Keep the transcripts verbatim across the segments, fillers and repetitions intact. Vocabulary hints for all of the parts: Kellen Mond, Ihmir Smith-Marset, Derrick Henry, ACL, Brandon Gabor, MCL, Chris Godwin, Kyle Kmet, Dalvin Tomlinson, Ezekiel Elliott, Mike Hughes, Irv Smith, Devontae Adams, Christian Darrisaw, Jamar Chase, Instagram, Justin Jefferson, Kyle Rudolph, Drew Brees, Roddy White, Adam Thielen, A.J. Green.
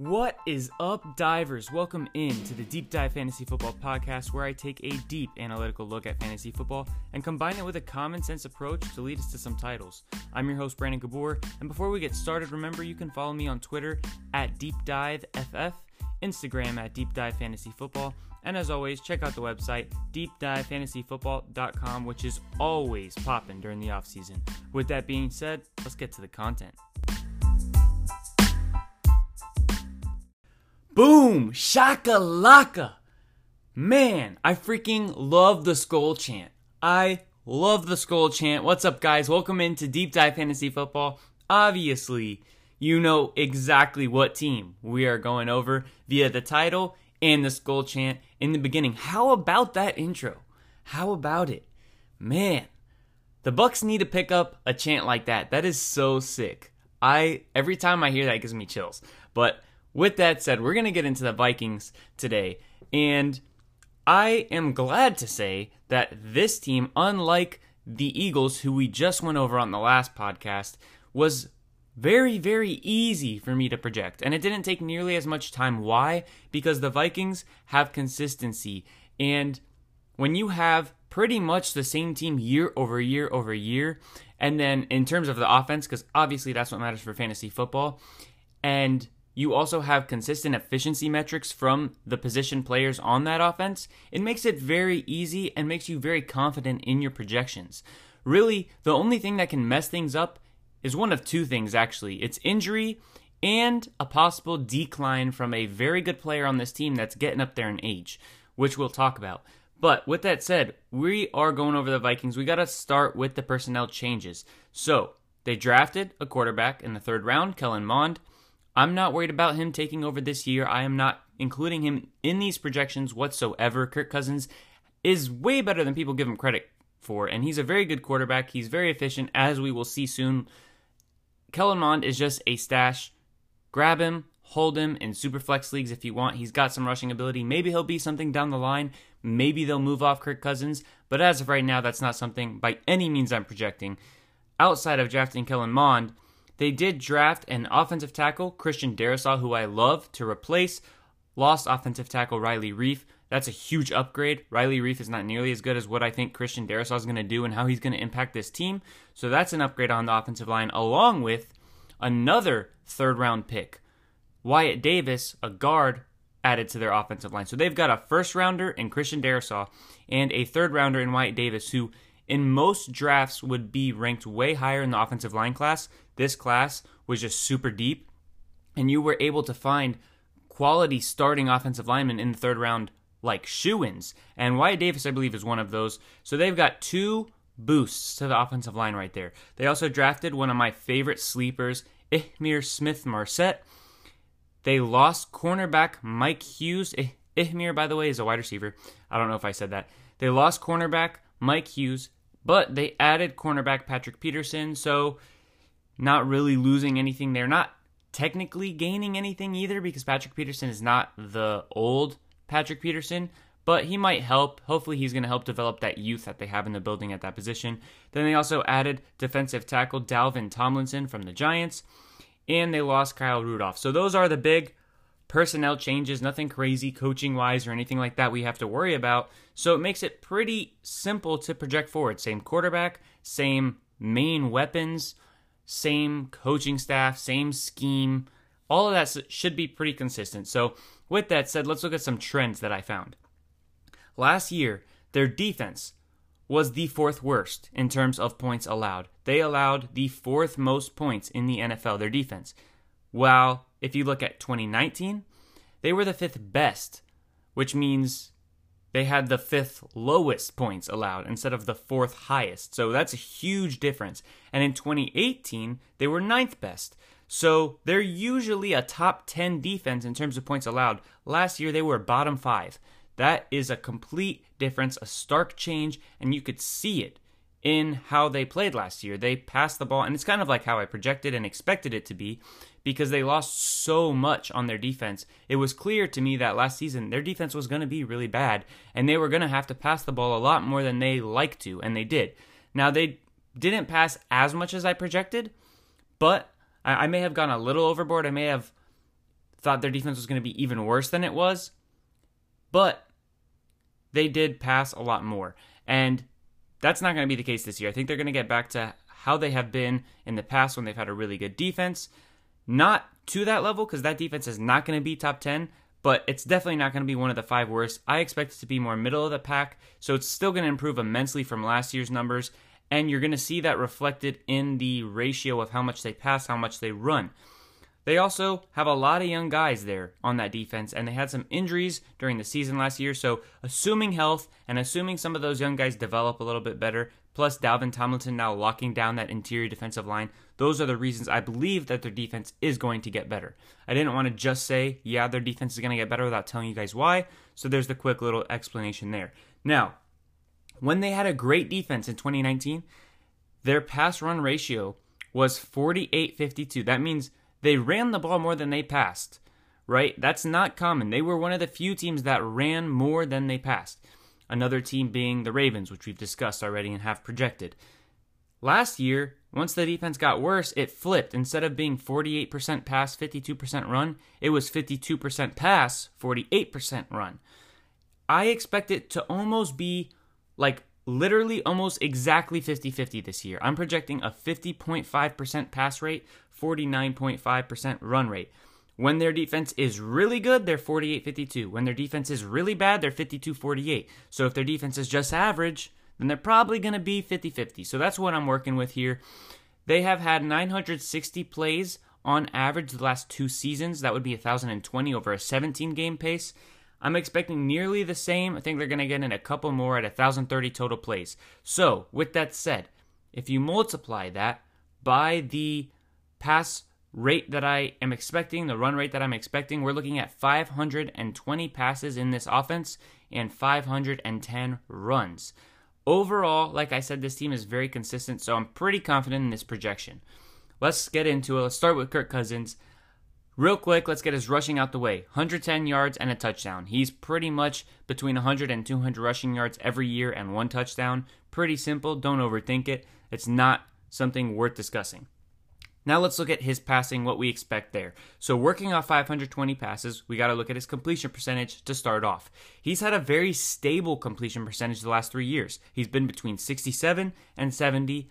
What is up, divers? Welcome in to the Deep Dive Fantasy Football Podcast, where I take a deep analytical look at fantasy football and combine it with a common sense approach to lead us to some titles. I'm your host, Brandon Gabor, and before we get started, remember you can follow me on Twitter at Deep Dive F F, Instagram at Deep Dive Fantasy Football, and as always, check out the website, deep dive fantasy football dot com, which is always popping during the offseason. With that being said, let's get to the content. Boom! Shakalaka! Man, I freaking love the skull chant. I love the skull chant. What's up, guys? Welcome into Deep Dive Fantasy Football. Obviously, you know exactly what team we are going over via the title and the skull chant in the beginning. How about that intro? How about it? Man, the Bucks need to pick up a chant like that. That is so sick. I every time I hear that, it gives me chills. But with that said, we're going to get into the Vikings today, and I am glad to say that this team, unlike the Eagles, who we just went over on the last podcast, was very, very easy for me to project, and it didn't take nearly as much time. Why? Because the Vikings have consistency, and when you have pretty much the same team year over year over year, and then in terms of the offense, because obviously that's what matters for fantasy football, and you also have consistent efficiency metrics from the position players on that offense, it makes it very easy and makes you very confident in your projections. Really, the only thing that can mess things up is one of two things, actually. It's injury and a possible decline from a very good player on this team that's getting up there in age, which we'll talk about. But with that said, we are going over the Vikings. We got to start with the personnel changes. So they drafted a quarterback in the third round, Kellen Mond. I'm not worried about him taking over this year. I am not including him in these projections whatsoever. Kirk Cousins is way better than people give him credit for, and he's a very good quarterback. He's very efficient, as we will see soon. Kellen Mond is just a stash. Grab him, hold him in super flex leagues if you want. He's got some rushing ability. Maybe he'll be something down the line. Maybe they'll move off Kirk Cousins, but as of right now, that's not something by any means I'm projecting. Outside of drafting Kellen Mond, they did draft an offensive tackle, Christian Darrisaw, who I love, to replace lost offensive tackle Riley Reiff. That's a huge upgrade. Riley Reiff is not nearly as good as what I think Christian Darrisaw is going to do and how he's going to impact this team. So that's an upgrade on the offensive line, along with another third-round pick, Wyatt Davis, a guard, added to their offensive line. So they've got a first-rounder in Christian Darrisaw and a third-rounder in Wyatt Davis, who in most drafts would be ranked way higher in the offensive line class. This class was just super deep, and you were able to find quality starting offensive linemen in the third round like shoo-ins, and Wyatt Davis, I believe, is one of those. So they've got two boosts to the offensive line right there. They also drafted one of my favorite sleepers, Ihmir Smith-Marset. They lost cornerback Mike Hughes. I- Ihmir, by the way, is a wide receiver. I don't know if I said that. They lost cornerback Mike Hughes, but they added cornerback Patrick Peterson, so not really losing anything. They're not technically gaining anything either, because Patrick Peterson is not the old Patrick Peterson, but he might help. Hopefully he's going to help develop that youth that they have in the building at that position. Then they also added defensive tackle Dalvin Tomlinson from the Giants, and they lost Kyle Rudolph. So those are the big personnel changes, nothing crazy coaching-wise or anything like that we have to worry about. So it makes it pretty simple to project forward. Same quarterback, same main weapons, same coaching staff, same scheme. All of that should be pretty consistent. So with that said, let's look at some trends that I found. Last year, their defense was the fourth worst in terms of points allowed. They allowed the fourth most points in the N F L, their defense. While if you look at twenty nineteen, they were the fifth best, which means they had the fifth lowest points allowed instead of the fourth highest. So that's a huge difference. And in twenty eighteen, they were ninth best. So they're usually a top ten defense in terms of points allowed. Last year, they were bottom five. That is a complete difference, a stark change, and you could see it in how they played last year. They passed the ball, and it's kind of like how I projected and expected it to be, because they lost so much on their defense. It was clear to me that last season their defense was going to be really bad, and they were going to have to pass the ball a lot more than they like to, and they did. Now, they didn't pass as much as I projected, but I may have gone a little overboard. I may have thought their defense was going to be even worse than it was, but they did pass a lot more. And that's not going to be the case this year. I think they're going to get back to how they have been in the past when they've had a really good defense. Not to that level, because that defense is not going to be top ten, but it's definitely not going to be one of the five worst. I expect it to be more middle of the pack, so it's still going to improve immensely from last year's numbers, and you're going to see that reflected in the ratio of how much they pass, how much they run. They also have a lot of young guys there on that defense, and they had some injuries during the season last year, so assuming health and assuming some of those young guys develop a little bit better, plus Dalvin Tomlinson now locking down that interior defensive line, those are the reasons I believe that their defense is going to get better. I didn't want to just say, yeah, their defense is going to get better without telling you guys why, so there's the quick little explanation there. Now, when they had a great defense in twenty nineteen, their pass-run ratio was forty-eight fifty-two. That means they ran the ball more than they passed, right? That's not common. They were one of the few teams that ran more than they passed. Another team being the Ravens, which we've discussed already and have projected. Last year, once the defense got worse, it flipped. Instead of being forty-eight percent pass, fifty-two percent run, it was fifty-two percent pass, forty-eight percent run. I expect it to almost be like literally almost exactly fifty-fifty this year. I'm projecting a fifty point five percent pass rate, forty-nine point five percent run rate. When their defense is really good, they're forty-eight fifty-two. When their defense is really bad, they're fifty-two forty-eight. So if their defense is just average, then they're probably going to be fifty-fifty. So that's what I'm working with here. They have had nine hundred sixty plays on average the last two seasons. That would be one thousand twenty over a seventeen-game pace. I'm expecting nearly the same. I think they're going to get in a couple more at one thousand thirty total plays. So, with that said, if you multiply that by the pass rate that I am expecting, the run rate that I'm expecting, we're looking at five hundred twenty passes in this offense and five hundred ten runs. Overall, like I said, this team is very consistent, so I'm pretty confident in this projection. Let's get into it. Let's start with Kirk Cousins. Real quick, let's get his rushing out the way. one hundred ten yards and a touchdown. He's pretty much between one hundred and two hundred rushing yards every year and one touchdown. Pretty simple. Don't overthink it. It's not something worth discussing. Now let's look at his passing, what we expect there. So working off five hundred twenty passes, we got to look at his completion percentage to start off. He's had a very stable completion percentage the last three years. He's been between sixty-seven and seventy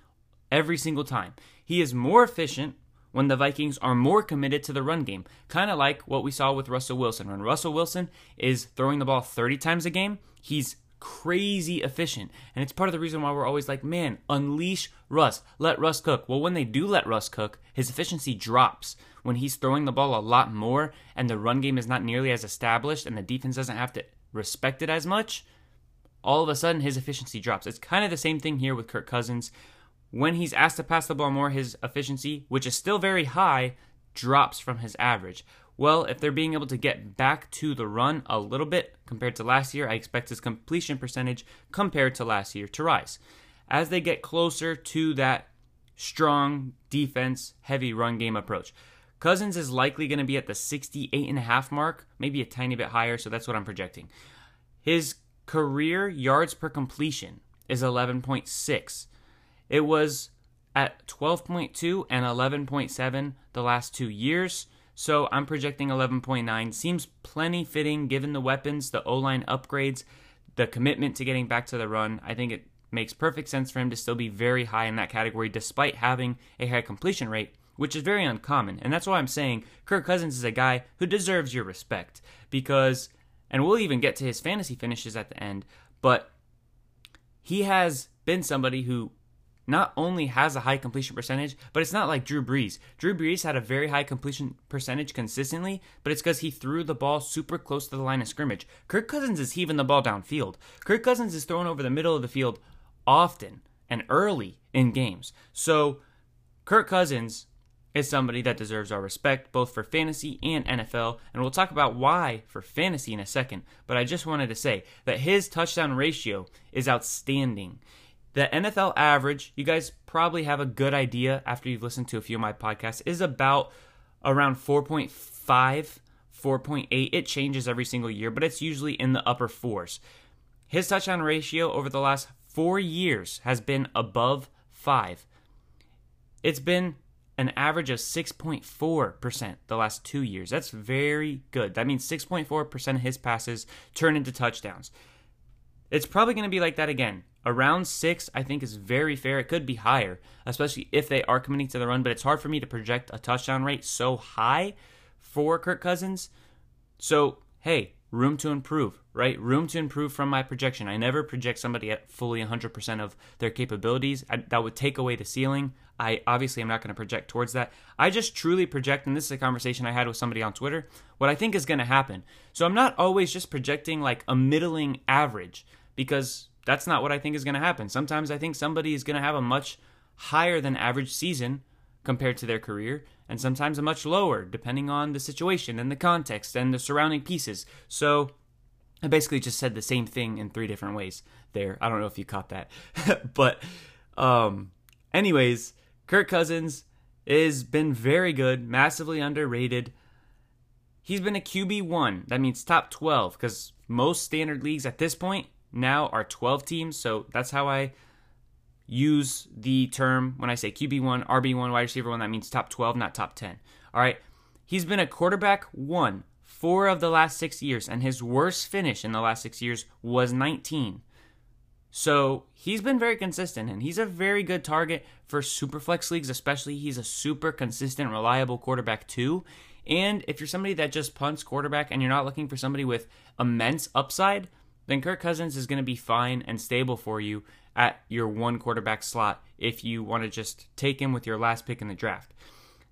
every single time. He is more efficient when the Vikings are more committed to the run game, kind of like what we saw with Russell Wilson. When Russell Wilson is throwing the ball thirty times a game, he's crazy efficient. And it's part of the reason why we're always like, man, unleash Russ. Let Russ cook. Well, when they do let Russ cook, his efficiency drops when he's throwing the ball a lot more and the run game is not nearly as established and the defense doesn't have to respect it as much. All of a sudden, his efficiency drops. It's kind of the same thing here with Kirk Cousins. When he's asked to pass the ball more, his efficiency, which is still very high, drops from his average. Well, if they're being able to get back to the run a little bit compared to last year, I expect his completion percentage compared to last year to rise. As they get closer to that strong defense, heavy run game approach, Cousins is likely going to be at the sixty-eight point five mark, maybe a tiny bit higher, so that's what I'm projecting. His career yards per completion is eleven point six. It was at twelve point two and eleven point seven the last two years, so I'm projecting eleven point nine. Seems plenty fitting given the weapons, the O-line upgrades, the commitment to getting back to the run. I think it makes perfect sense for him to still be very high in that category despite having a high completion rate, which is very uncommon. And that's why I'm saying Kirk Cousins is a guy who deserves your respect because, and we'll even get to his fantasy finishes at the end, but he has been somebody who not only has a high completion percentage, but it's not like Drew Brees. Drew Brees had a very high completion percentage consistently, but it's because he threw the ball super close to the line of scrimmage. Kirk Cousins is heaving the ball downfield. Kirk Cousins is thrown over the middle of the field often and early in games. So Kirk Cousins is somebody that deserves our respect, both for fantasy and N F L, and we'll talk about why for fantasy in a second, but I just wanted to say that his touchdown ratio is outstanding. The N F L average, you guys probably have a good idea after you've listened to a few of my podcasts, is about around four point five, four point eight. It changes every single year, but it's usually in the upper fours. His touchdown ratio over the last four years has been above five. It's been an average of six point four percent the last two years. That's very good. That means six point four percent of his passes turn into touchdowns. It's probably going to be like that again. Around six, I think, is very fair. It could be higher, especially if they are committing to the run, but it's hard for me to project a touchdown rate so high for Kirk Cousins. So, hey, room to improve, right? Room to improve from my projection. I never project somebody at fully one hundred percent of their capabilities. I, that would take away the ceiling. I obviously am not going to project towards that. I just truly project, and this is a conversation I had with somebody on Twitter, what I think is going to happen. So I'm not always just projecting like a middling average, because that's not what I think is going to happen. Sometimes I think somebody is going to have a much higher than average season compared to their career, and sometimes a much lower, depending on the situation and the context and the surrounding pieces. So I basically just said the same thing in three different ways there. I don't know if you caught that. But um, anyways, Kirk Cousins has been very good, massively underrated. He's been a Q B one. That means top twelve, because most standard leagues at this point now are twelve teams. So that's how I use the term when I say Q B one, R B one, wide receiver one. That means top twelve, not top ten. All right. He's been a quarterback one four of the last six years, and his worst finish in the last six years was nineteen. So he's been very consistent, and he's a very good target for super flex leagues, especially. He's a super consistent, reliable quarterback too. And if you're somebody that just punts quarterback and you're not looking for somebody with immense upside, then Kirk Cousins is going to be fine and stable for you at your one quarterback slot if you want to just take him with your last pick in the draft.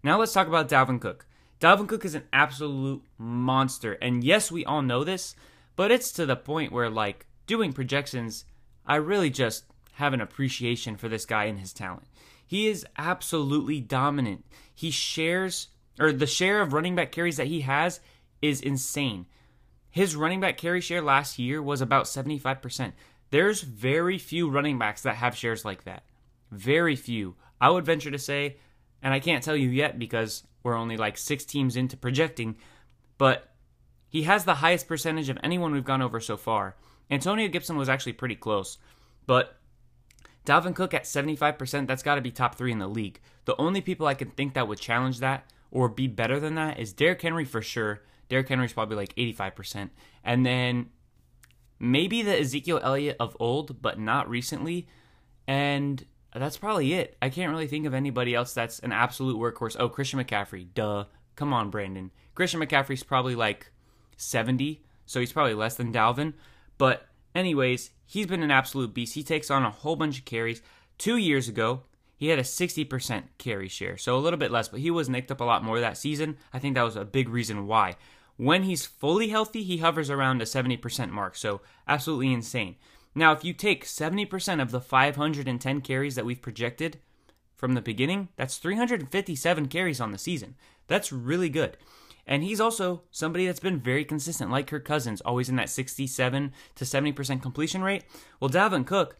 Now let's talk about Dalvin Cook. Dalvin Cook is an absolute monster. And yes, we all know this, but it's to the point where, like, doing projections, I really just have an appreciation for this guy and his talent. He is absolutely dominant. He shares, or the share of running back carries that he has is insane. His running back carry share last year was about seventy-five percent. There's very few running backs that have shares like that. Very few. I would venture to say, and I can't tell you yet because we're only like six teams into projecting, but he has the highest percentage of anyone we've gone over so far. Antonio Gibson was actually pretty close, but Dalvin Cook at seventy-five percent, that's got to be top three in the league. The only people I can think that would challenge that or be better than that is Derrick Henry for sure. Derrick Henry's probably like eighty-five percent. And then maybe the Ezekiel Elliott of old, but not recently. And that's probably it. I can't really think of anybody else that's an absolute workhorse. Oh, Christian McCaffrey. Duh. Come on, Brandon. Christian McCaffrey's probably like seventy, so he's probably less than Dalvin. But anyways, he's been an absolute beast. He takes on a whole bunch of carries. Two years ago, he had a sixty percent carry share, so a little bit less, but he was nicked up a lot more that season. I think that was a big reason why. When he's fully healthy, he hovers around a seventy percent mark, so absolutely insane. Now, if you take seventy percent of the five hundred ten carries that we've projected from the beginning, that's three hundred fifty-seven carries on the season. That's really good. And he's also somebody that's been very consistent, like Kirk Cousins, always in that sixty-seven to seventy percent completion rate. Well, Dalvin Cook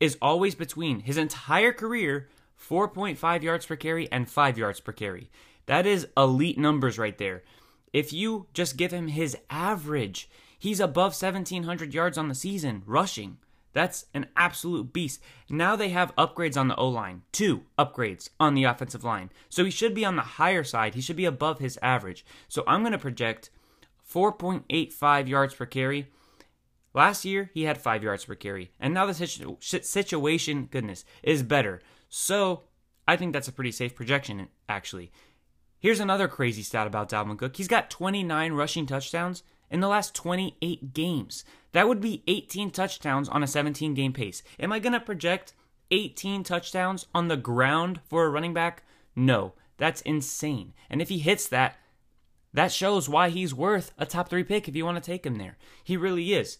is always between his entire career four point five yards per carry and five yards per carry. That is elite numbers right there. If you just give him his average, he's above seventeen hundred yards on the season rushing. That's an absolute beast. Now they have upgrades on the O-line, two upgrades on the offensive line. So he should be on the higher side. He should be above his average. So I'm going to project four point eight five yards per carry. Last year, he had five yards per carry. And now the situ- situation, goodness, is better. So I think that's a pretty safe projection, actually. Here's another crazy stat about Dalvin Cook. He's got twenty-nine rushing touchdowns in the last twenty-eight games. That would be eighteen touchdowns on a seventeen-game pace. Am I going to project eighteen touchdowns on the ground for a running back? No, that's insane. And if he hits that, that shows why he's worth a top three pick if you want to take him there. He really is.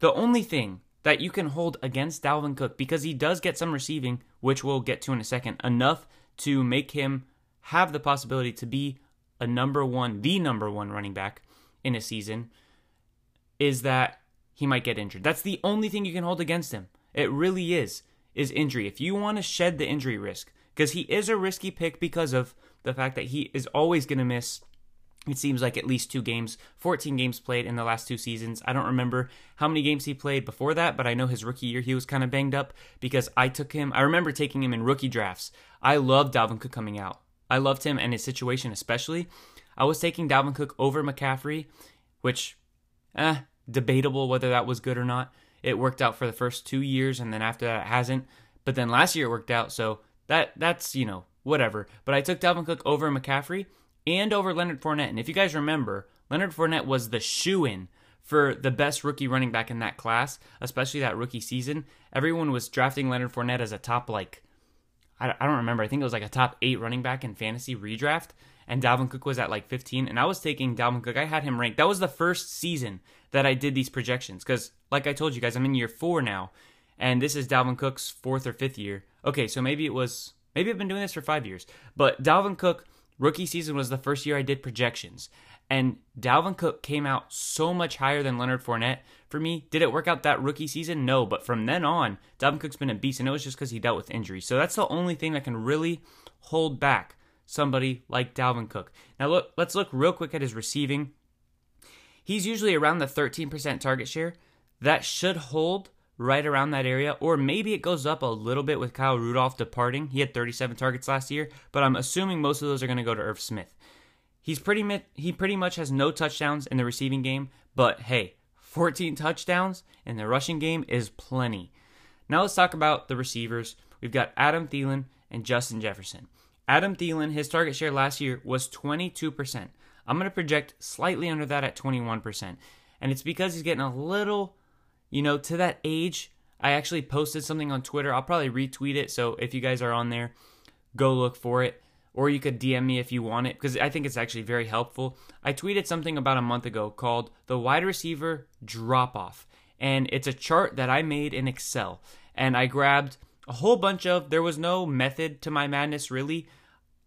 The only thing that you can hold against Dalvin Cook, because he does get some receiving, which we'll get to in a second, enough to make him have the possibility to be a number one, the number one running back in a season, is that he might get injured. That's the only thing you can hold against him. It really is, is injury. If you want to shed the injury risk, because he is a risky pick because of the fact that he is always going to miss It seems like at least two games, fourteen games played in the last two seasons. I don't remember how many games he played before that, but I know his rookie year he was kind of banged up because I took him. I remember taking him in rookie drafts. I loved Dalvin Cook coming out. I loved him and his situation especially. I was taking Dalvin Cook over McCaffrey, which, eh, debatable whether that was good or not. It worked out for the first two years, and then after that it hasn't. But then last year it worked out, so that that's, you know, whatever. But I took Dalvin Cook over McCaffrey and over Leonard Fournette. And if you guys remember, Leonard Fournette was the shoo-in for the best rookie running back in that class, especially that rookie season. Everyone was drafting Leonard Fournette as a top, like, I don't remember. I think it was like a top eight running back in fantasy redraft. And Dalvin Cook was at like fifteen. And I was taking Dalvin Cook. I had him ranked. That was the first season that I did these projections. Because like I told you guys, I'm in year four now. And this is Dalvin Cook's fourth or fifth year. Okay, so maybe it was, maybe I've been doing this for five years. But Dalvin Cook, rookie season was the first year I did projections. And Dalvin Cook came out so much higher than Leonard Fournette for me. Did it work out that rookie season? No, but from then on, Dalvin Cook's been a beast, and it was just because he dealt with injuries. So that's the only thing that can really hold back somebody like Dalvin Cook. Now, look, let's look real quick at his receiving. He's usually around the thirteen percent target share. That should hold right around that area, or maybe it goes up a little bit with Kyle Rudolph departing. He had thirty-seven targets last year, but I'm assuming most of those are going to go to Irv Smith. He's pretty mit- he pretty much has no touchdowns in the receiving game, but hey, fourteen touchdowns in the rushing game is plenty. Now let's talk about the receivers. We've got Adam Thielen and Justin Jefferson. Adam Thielen, his target share last year was twenty-two percent. I'm going to project slightly under that at twenty-one percent, and it's because he's getting a little, you know, to that age. I actually posted something on Twitter. I'll probably retweet it, so if you guys are on there, go look for it. Or you could D M me if you want it, because I think it's actually very helpful. I tweeted something about a month ago called the wide receiver drop-off. And it's a chart that I made in Excel. And I grabbed a whole bunch of, there was no method to my madness, really.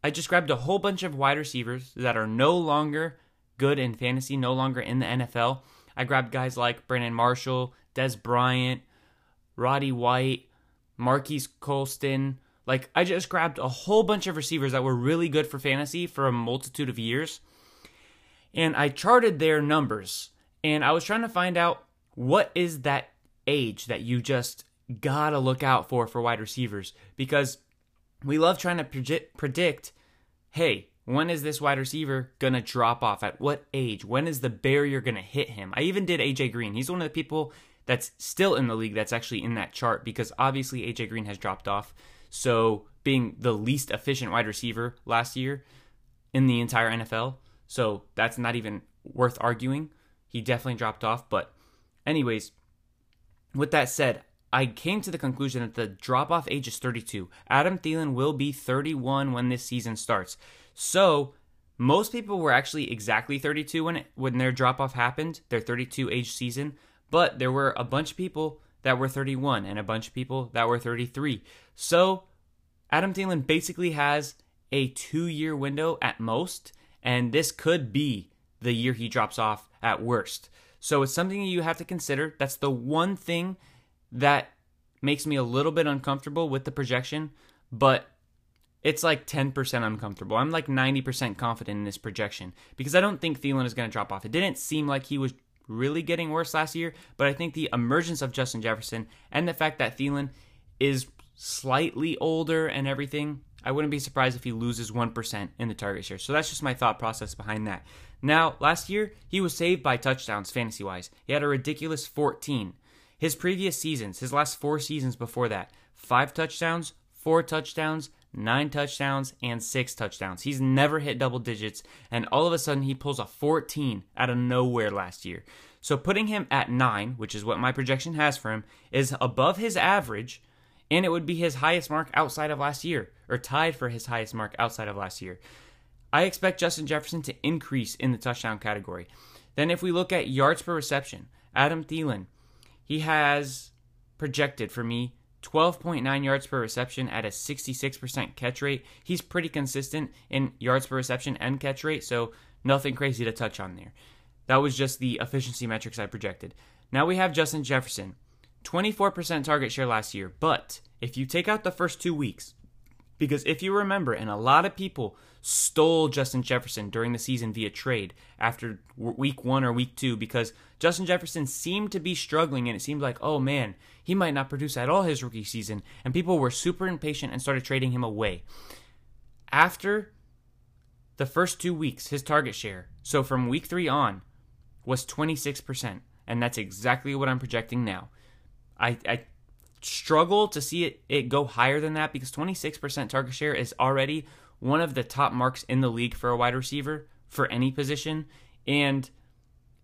I just grabbed a whole bunch of wide receivers that are no longer good in fantasy, no longer in the N F L. I grabbed guys like Brandon Marshall, Dez Bryant, Roddy White, Marquise Colston. Like, I just grabbed a whole bunch of receivers that were really good for fantasy for a multitude of years. And I charted their numbers. And I was trying to find out, what is that age that you just gotta look out for for wide receivers? Because we love trying to predict, predict, hey, when is this wide receiver going to drop off? At what age? When is the barrier going to hit him? I even did A J Green. He's one of the people that's still in the league that's actually in that chart, because obviously A J Green has dropped off. So being the least efficient wide receiver last year in the entire N F L. So that's not even worth arguing. He definitely dropped off. But anyways, with that said, I came to the conclusion that the drop-off age is thirty-two. Adam Thielen will be thirty-one when this season starts. So most people were actually exactly thirty-two when it, when their drop-off happened, their thirty-two age season, but there were a bunch of people that were thirty-one and a bunch of people that were thirty-three. So Adam Thielen basically has a two-year window at most, and this could be the year he drops off at worst. So it's something you have to consider. That's the one thing that makes me a little bit uncomfortable with the projection, but it's like ten percent uncomfortable. I'm like ninety percent confident in this projection because I don't think Thielen is going to drop off. It didn't seem like he was really getting worse last year, but I think the emergence of Justin Jefferson and the fact that Thielen is slightly older and everything, I wouldn't be surprised if he loses one percent in the target share. So that's just my thought process behind that. Now, last year, he was saved by touchdowns fantasy-wise. He had a ridiculous fourteen. His previous seasons, his last four seasons before that, five touchdowns, four touchdowns, nine touchdowns, and six touchdowns. He's never hit double digits, and all of a sudden he pulls a fourteen out of nowhere last year. So putting him at nine, which is what my projection has for him, is above his average, and it would be his highest mark outside of last year, or tied for his highest mark outside of last year. I expect Justin Jefferson to increase in the touchdown category. Then if we look at yards per reception, Adam Thielen, he has projected for me twelve point nine yards per reception at a sixty-six percent catch rate. He's pretty consistent in yards per reception and catch rate, so nothing crazy to touch on there. That was just the efficiency metrics I projected. Now we have Justin Jefferson, twenty-four percent target share last year, but if you take out the first two weeks, Because if you remember, and a lot of people stole Justin Jefferson during the season via trade after week one or week two because Justin Jefferson seemed to be struggling and it seemed like, oh man, he might not produce at all his rookie season. And people were super impatient and started trading him away. After the first two weeks, his target share, so from week three on, was twenty-six percent. And that's exactly what I'm projecting now. I... I struggle to see it, it go higher than that because twenty-six percent target share is already one of the top marks in the league for a wide receiver for any position. And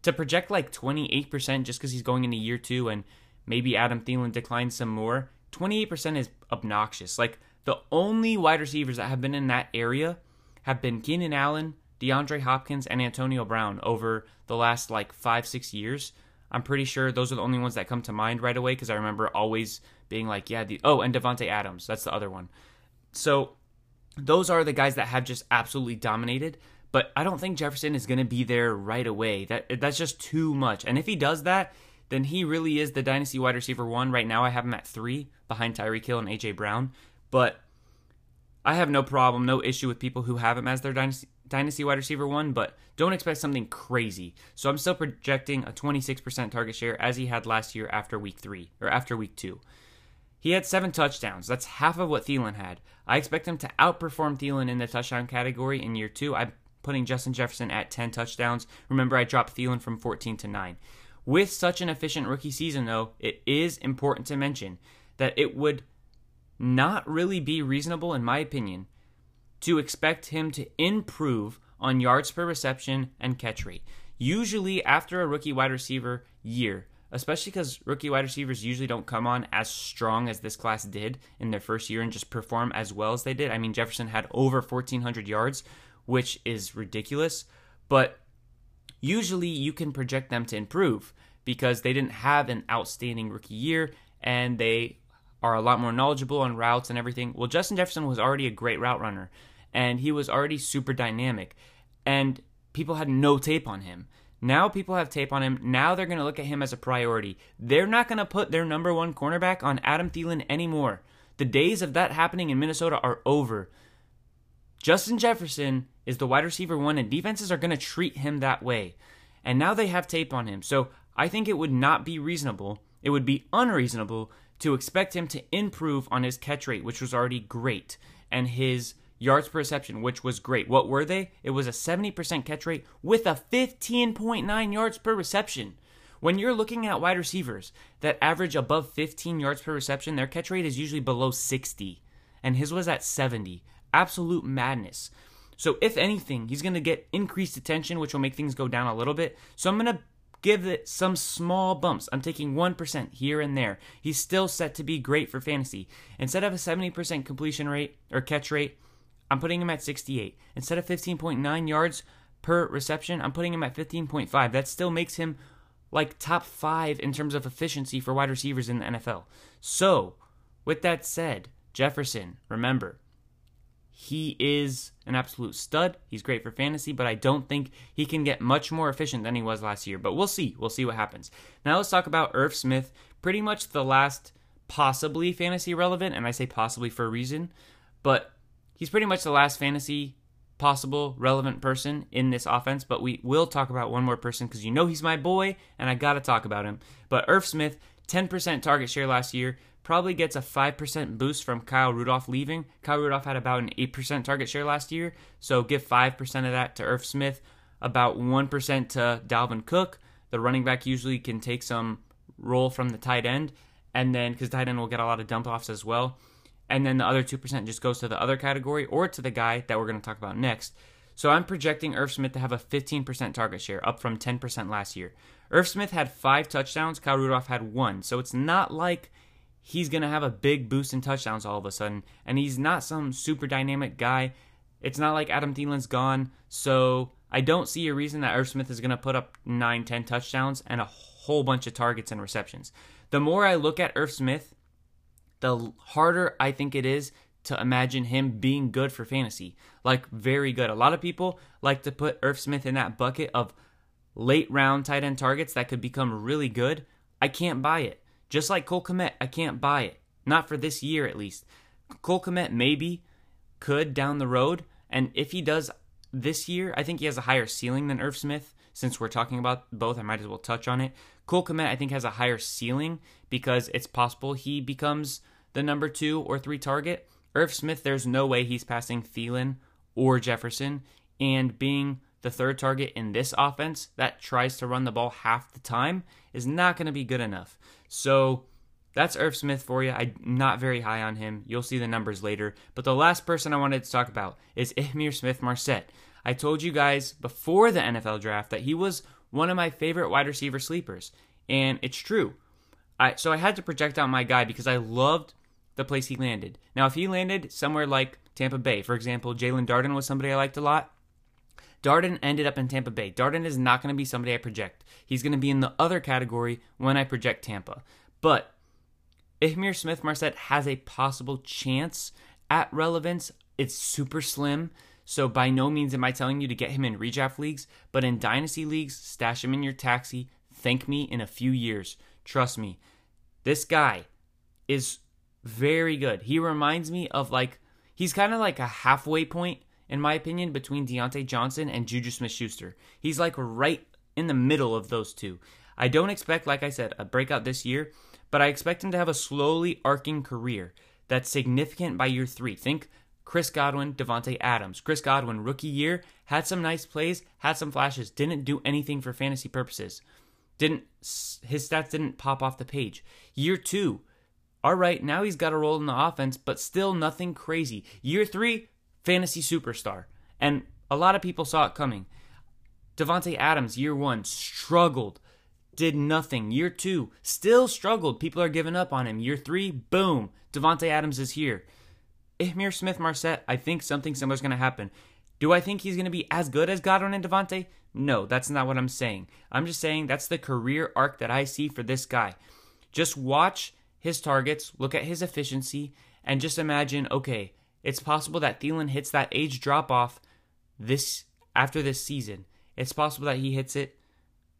to project like twenty-eight percent just because he's going into year two and maybe Adam Thielen declines some more, twenty-eight percent is obnoxious. Like the only wide receivers that have been in that area have been Keenan Allen, DeAndre Hopkins, and Antonio Brown over the last like five, six years. I'm pretty sure those are the only ones that come to mind right away because I remember always being like, yeah, the, oh, and Devontae Adams. That's the other one. So those are the guys that have just absolutely dominated, but I don't think Jefferson is going to be there right away. That That's just too much. And if he does that, then he really is the dynasty wide receiver one. Right now I have him at three behind Tyreek Hill and A J. Brown, but I have no problem, no issue with people who have him as their dynasty Dynasty wide receiver one, but don't expect something crazy. So I'm still projecting a twenty-six percent target share as he had last year after week three or after week two. He had seven touchdowns. That's half of what Thielen had. I expect him to outperform Thielen in the touchdown category in year two. I'm putting Justin Jefferson at ten touchdowns. Remember, I dropped Thielen from fourteen to nine. With such an efficient rookie season, though, it is important to mention that it would not really be reasonable, in my opinion, to expect him to improve on yards per reception and catch rate. Usually after a rookie wide receiver year, especially because rookie wide receivers usually don't come on as strong as this class did in their first year and just perform as well as they did. I mean, Jefferson had over fourteen hundred yards, which is ridiculous, but usually you can project them to improve because they didn't have an outstanding rookie year and they are a lot more knowledgeable on routes and everything. Well, Justin Jefferson was already a great route runner, and he was already super dynamic, and people had no tape on him. Now people have tape on him. Now they're going to look at him as a priority. They're not going to put their number one cornerback on Adam Thielen anymore. The days of that happening in Minnesota are over. Justin Jefferson is the wide receiver one, and defenses are going to treat him that way. And now they have tape on him. So I think it would not be reasonable. It would be unreasonable to expect him to improve on his catch rate, which was already great, and his yards per reception, which was great. What were they? It was a seventy percent catch rate with a fifteen point nine yards per reception. When you're looking at wide receivers that average above fifteen yards per reception, their catch rate is usually below sixty, and his was at seventy. Absolute madness. So if anything, he's going to get increased attention, which will make things go down a little bit. So I'm going to give it some small bumps. I'm taking one percent here and there. He's still set to be great for fantasy. Instead of a seventy percent completion rate or catch rate, I'm putting him at sixty-eight. Instead of fifteen point nine yards per reception, I'm putting him at fifteen point five. That still makes him like top five in terms of efficiency for wide receivers in the N F L. So, with that said, Jefferson, remember, he is an absolute stud. He's great for fantasy, but I don't think he can get much more efficient than he was last year. But we'll see. We'll see what happens. Now let's talk about Irv Smith, pretty much the last possibly fantasy relevant, and I say possibly for a reason, but he's pretty much the last fantasy possible relevant person in this offense, but we will talk about one more person because you know he's my boy, and I got to talk about him. But Irv Smith, ten percent target share last year, probably gets a five percent boost from Kyle Rudolph leaving. Kyle Rudolph had about an eight percent target share last year, so give five percent of that to Irv Smith, about one percent to Dalvin Cook. The running back usually can take some role from the tight end, and then because tight end will get a lot of dump-offs as well. And then the other two percent just goes to the other category or to the guy that we're going to talk about next. So I'm projecting Irv Smith to have a fifteen percent target share, up from ten percent last year. Irv Smith had five touchdowns. Kyle Rudolph had one, so it's not like he's going to have a big boost in touchdowns all of a sudden, and he's not some super dynamic guy. It's not like Adam Thielen's gone, so I don't see a reason that Irv Smith is going to put up nine, ten touchdowns and a whole bunch of targets and receptions. The more I look at Irv Smith, the harder I think it is to imagine him being good for fantasy, like very good. A lot of people like to put Irv Smith in that bucket of late-round tight end targets that could become really good. I can't buy it. Just like Kyle Kmet, I can't buy it. Not for this year, at least. Kyle Kmet, maybe. could down the road. And if he does this year, I think he has a higher ceiling than Irv Smith. Since we're talking about both, I might as well touch on it. Kyle Kmet, I think, has a higher ceiling because it's possible he becomes the number two or three target. Irv Smith, there's no way he's passing Thielen or Jefferson. And being the third target in this offense that tries to run the ball half the time is not going to be good enough. So that's Irv Smith for you. I'm not very high on him. You'll see the numbers later. But the last person I wanted to talk about is Ihmir Smith-Marset. I told you guys before the N F L draft that he was one of my favorite wide receiver sleepers, and it's true. I, so I had to project out my guy because I loved the place he landed. Now, if he landed somewhere like Tampa Bay, for example, Jalen Darden was somebody I liked a lot. Darden ended up in Tampa Bay. Darden is not going to be somebody I project. He's going to be in the other category when I project Tampa. But Ihmir Smith-Marset has a possible chance at relevance. It's super slim. So by no means am I telling you to get him in redraft leagues, but in dynasty leagues, stash him in your taxi. Thank me in a few years. Trust me. This guy is very good. He reminds me of like, he's kind of like a halfway point, in my opinion, between Deontay Johnson and Juju Smith-Schuster. He's like right in the middle of those two. I don't expect, like I said, a breakout this year, but I expect him to have a slowly arcing career that's significant by year three. Think Chris Godwin, Devontae Adams. Chris Godwin, rookie year, had some nice plays, had some flashes, didn't do anything for fantasy purposes. Didn't his stats didn't pop off the page. Year two, all right, now he's got a role in the offense, but still nothing crazy. Year three, fantasy superstar. And a lot of people saw it coming. Devontae Adams, year one, struggled, did nothing. Year two, still struggled. People are giving up on him. Year three, boom, Devontae Adams is here. Ihmir Smith-Marset, I think something similar is going to happen. Do I think he's going to be as good as Godwin and Devontae? No, that's not what I'm saying. I'm just saying that's the career arc that I see for this guy. Just watch his targets, look at his efficiency, and just imagine, okay, it's possible that Thielen hits that age drop-off this after this season. It's possible that he hits it.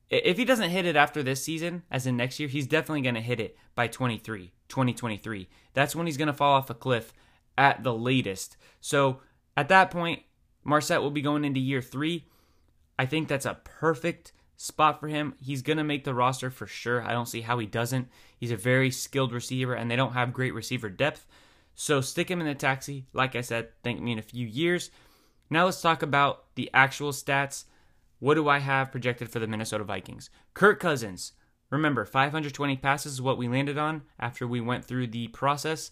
If he doesn't hit it after this season, as in next year, he's definitely going to hit it by twenty-three, twenty twenty-three. That's when he's going to fall off a cliff at the latest. So at that point, Marset will be going into year three. I think that's a perfect spot for him. He's going to make the roster for sure. I don't see how he doesn't. He's a very skilled receiver, and they don't have great receiver depth. So stick him in the taxi. Like I said, thank me in a few years. Now let's talk about the actual stats. What do I have projected for the Minnesota Vikings? Kirk Cousins. Remember, five hundred twenty passes is what we landed on after we went through the process.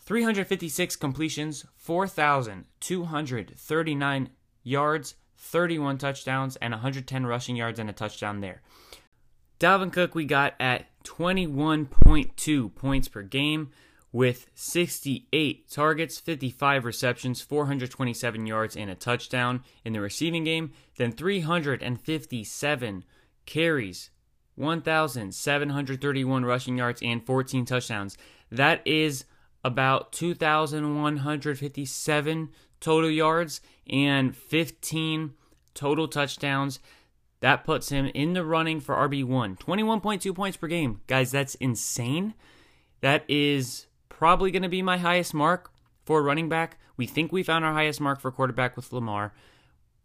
three hundred fifty-six completions, four thousand two hundred thirty-nine yards, thirty-one touchdowns, and one hundred ten rushing yards and a touchdown there. Dalvin Cook we got at twenty-one point two points per game with sixty-eight targets, fifty-five receptions, four hundred twenty-seven yards, and a touchdown in the receiving game. Then three hundred fifty-seven carries, one thousand seven hundred thirty-one rushing yards, and fourteen touchdowns. That is about two thousand one hundred fifty-seven total yards and fifteen total touchdowns. That puts him in the running for R B one. twenty-one point two points per game. Guys, that's insane. That is probably going to be my highest mark for running back. We think we found our highest mark for quarterback with Lamar.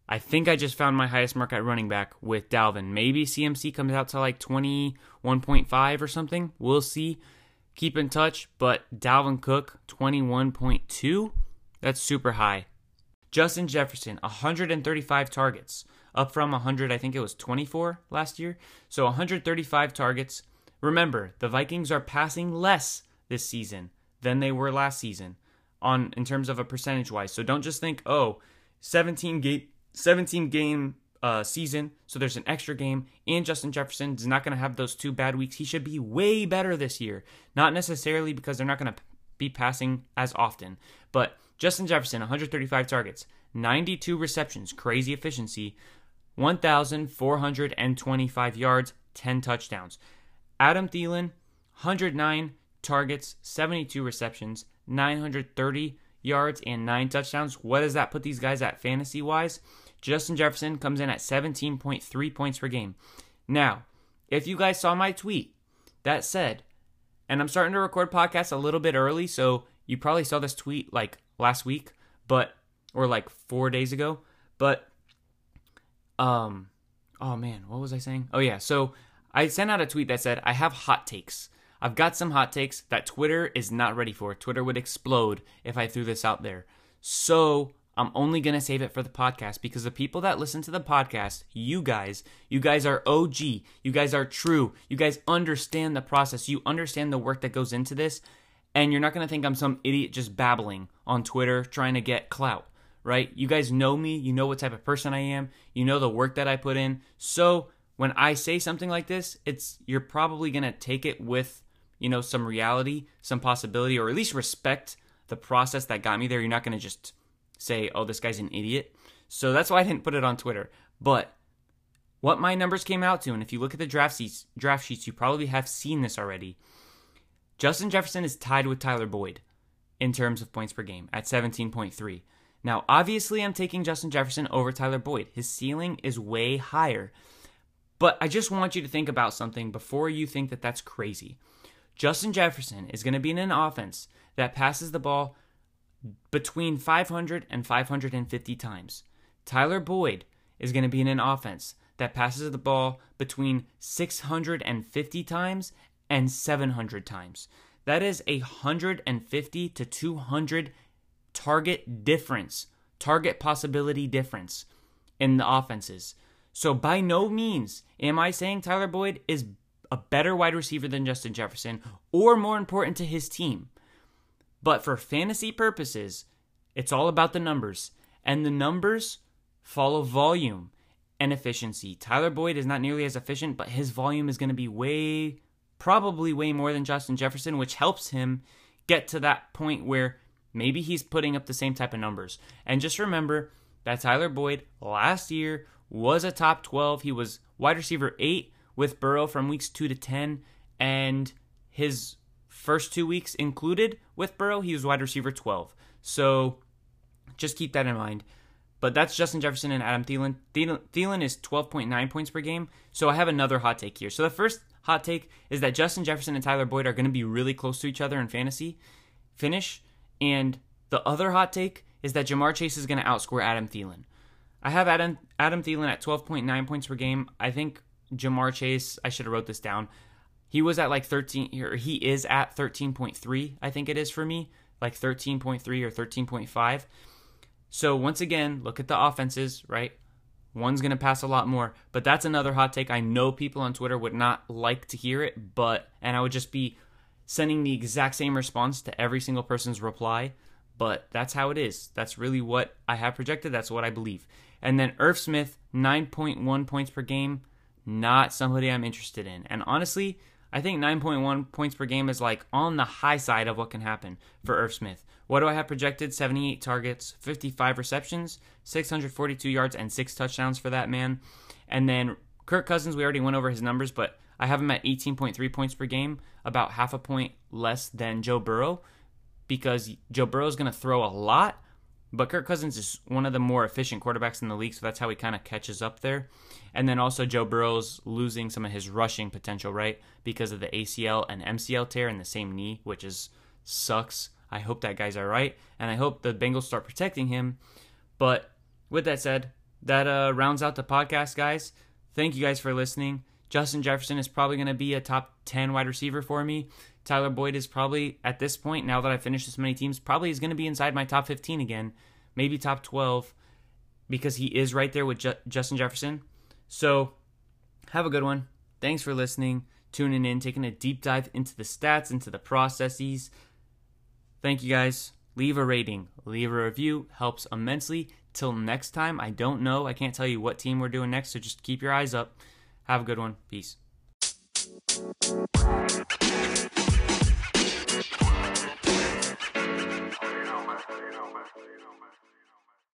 I think I just found my highest mark at running back with Dalvin. Maybe C M C comes out to like twenty-one point five or something. We'll see. Keep in touch, but Dalvin Cook, twenty-one point two, that's super high. Justin Jefferson, one hundred thirty-five targets, up from one hundred, I think it was twenty-four last year. So one hundred thirty-five targets. Remember, the Vikings are passing less this season than they were last season on in terms of a percentage-wise. So don't just think, oh, seventeen-game Uh, season, so there's an extra game, and Justin Jefferson is not going to have those two bad weeks. He should be way better this year. Not necessarily because they're not going to be passing as often, but Justin Jefferson, one hundred thirty-five targets, ninety-two receptions, crazy efficiency, one thousand four hundred twenty-five yards, ten touchdowns. Adam Thielen, one hundred nine targets, seventy-two receptions, nine hundred thirty yards, and nine touchdowns. What does that put these guys at fantasy-wise? Justin Jefferson comes in at seventeen point three points per game. Now, if you guys saw my tweet that said, and I'm starting to record podcasts a little bit early, so you probably saw this tweet like last week, but or like four days ago. But um, oh man, what was I saying? Oh yeah, so I sent out a tweet that said I have hot takes. I've got some hot takes that Twitter is not ready for. Twitter would explode if I threw this out there. So I'm only going to save it for the podcast because the people that listen to the podcast, you guys, you guys are O G. You guys are true. You guys understand the process. You understand the work that goes into this. And you're not going to think I'm some idiot just babbling on Twitter trying to get clout, right? You guys know me. You know what type of person I am. You know the work that I put in. So when I say something like this, it's you're probably going to take it with, you know, some reality, some possibility, or at least respect the process that got me there. You're not going to just say, oh, this guy's an idiot. So that's why I didn't put it on Twitter. But what my numbers came out to, and if you look at the draft sheets, draft sheets, you probably have seen this already. Justin Jefferson is tied with Tyler Boyd in terms of points per game at seventeen point three. Now, obviously, I'm taking Justin Jefferson over Tyler Boyd. His ceiling is way higher. But I just want you to think about something before you think that that's crazy. Justin Jefferson is going to be in an offense that passes the ball between five hundred and five hundred fifty times. Tyler Boyd is going to be in an offense that passes the ball between six hundred fifty times and seven hundred times. That is a one hundred fifty to two hundred target difference, target possibility difference in the offenses. So by no means am I saying Tyler Boyd is a better wide receiver than Justin Jefferson, or more important to his team. But for fantasy purposes, it's all about the numbers. And the numbers follow volume and efficiency. Tyler Boyd is not nearly as efficient, but his volume is going to be way, probably way more than Justin Jefferson, which helps him get to that point where maybe he's putting up the same type of numbers. And just remember that Tyler Boyd last year was a top twelve. He was wide receiver eight with Burrow from weeks two to ten, and his first two weeks included with Burrow, he was wide receiver twelve. So just keep that in mind. But that's Justin Jefferson and Adam Thielen. Thielen is twelve point nine points per game. So I have another hot take here. So the first hot take is that Justin Jefferson and Tyler Boyd are going to be really close to each other in fantasy finish. And the other hot take is that Jamar Chase is going to outscore Adam Thielen. I have Adam Adam Thielen at twelve point nine points per game. I think Jamar Chase, I should have wrote this down. He was at like thirteen, or he is at thirteen point three, I think it is for me, like thirteen point three or thirteen point five. So once again, look at the offenses, right? One's going to pass a lot more, but that's another hot take. I know people on Twitter would not like to hear it, but, and I would just be sending the exact same response to every single person's reply, but that's how it is. That's really what I have projected. That's what I believe. And then Irv Smith, nine point one points per game, not somebody I'm interested in. And honestly, I think nine point one points per game is like on the high side of what can happen for Irv Smith. What do I have projected? seventy-eight targets, fifty-five receptions, six hundred forty-two yards, and six touchdowns for that man. And then Kirk Cousins, we already went over his numbers, but I have him at eighteen point three points per game, about half a point less than Joe Burrow, because Joe Burrow is going to throw a lot, but Kirk Cousins is one of the more efficient quarterbacks in the league, so that's how he kind of catches up there. And then also Joe Burrow's losing some of his rushing potential, right, because of the A C L and M C L tear in the same knee, which is sucks. I hope that guy's all right, and I hope the Bengals start protecting him. But with that said, that uh, rounds out the podcast, guys. Thank you guys for listening. Justin Jefferson is probably going to be a top ten wide receiver for me. Tyler Boyd is probably, at this point, now that I've finished this many teams, probably is going to be inside my top fifteen again, maybe top twelve, because he is right there with Ju- Justin Jefferson. So have a good one. Thanks for listening, tuning in, taking a deep dive into the stats, into the processes. Thank you, guys. Leave a rating. Leave a review. Helps immensely. Till next time, I don't know. I can't tell you what team we're doing next, so just keep your eyes up. Have a good one. Peace.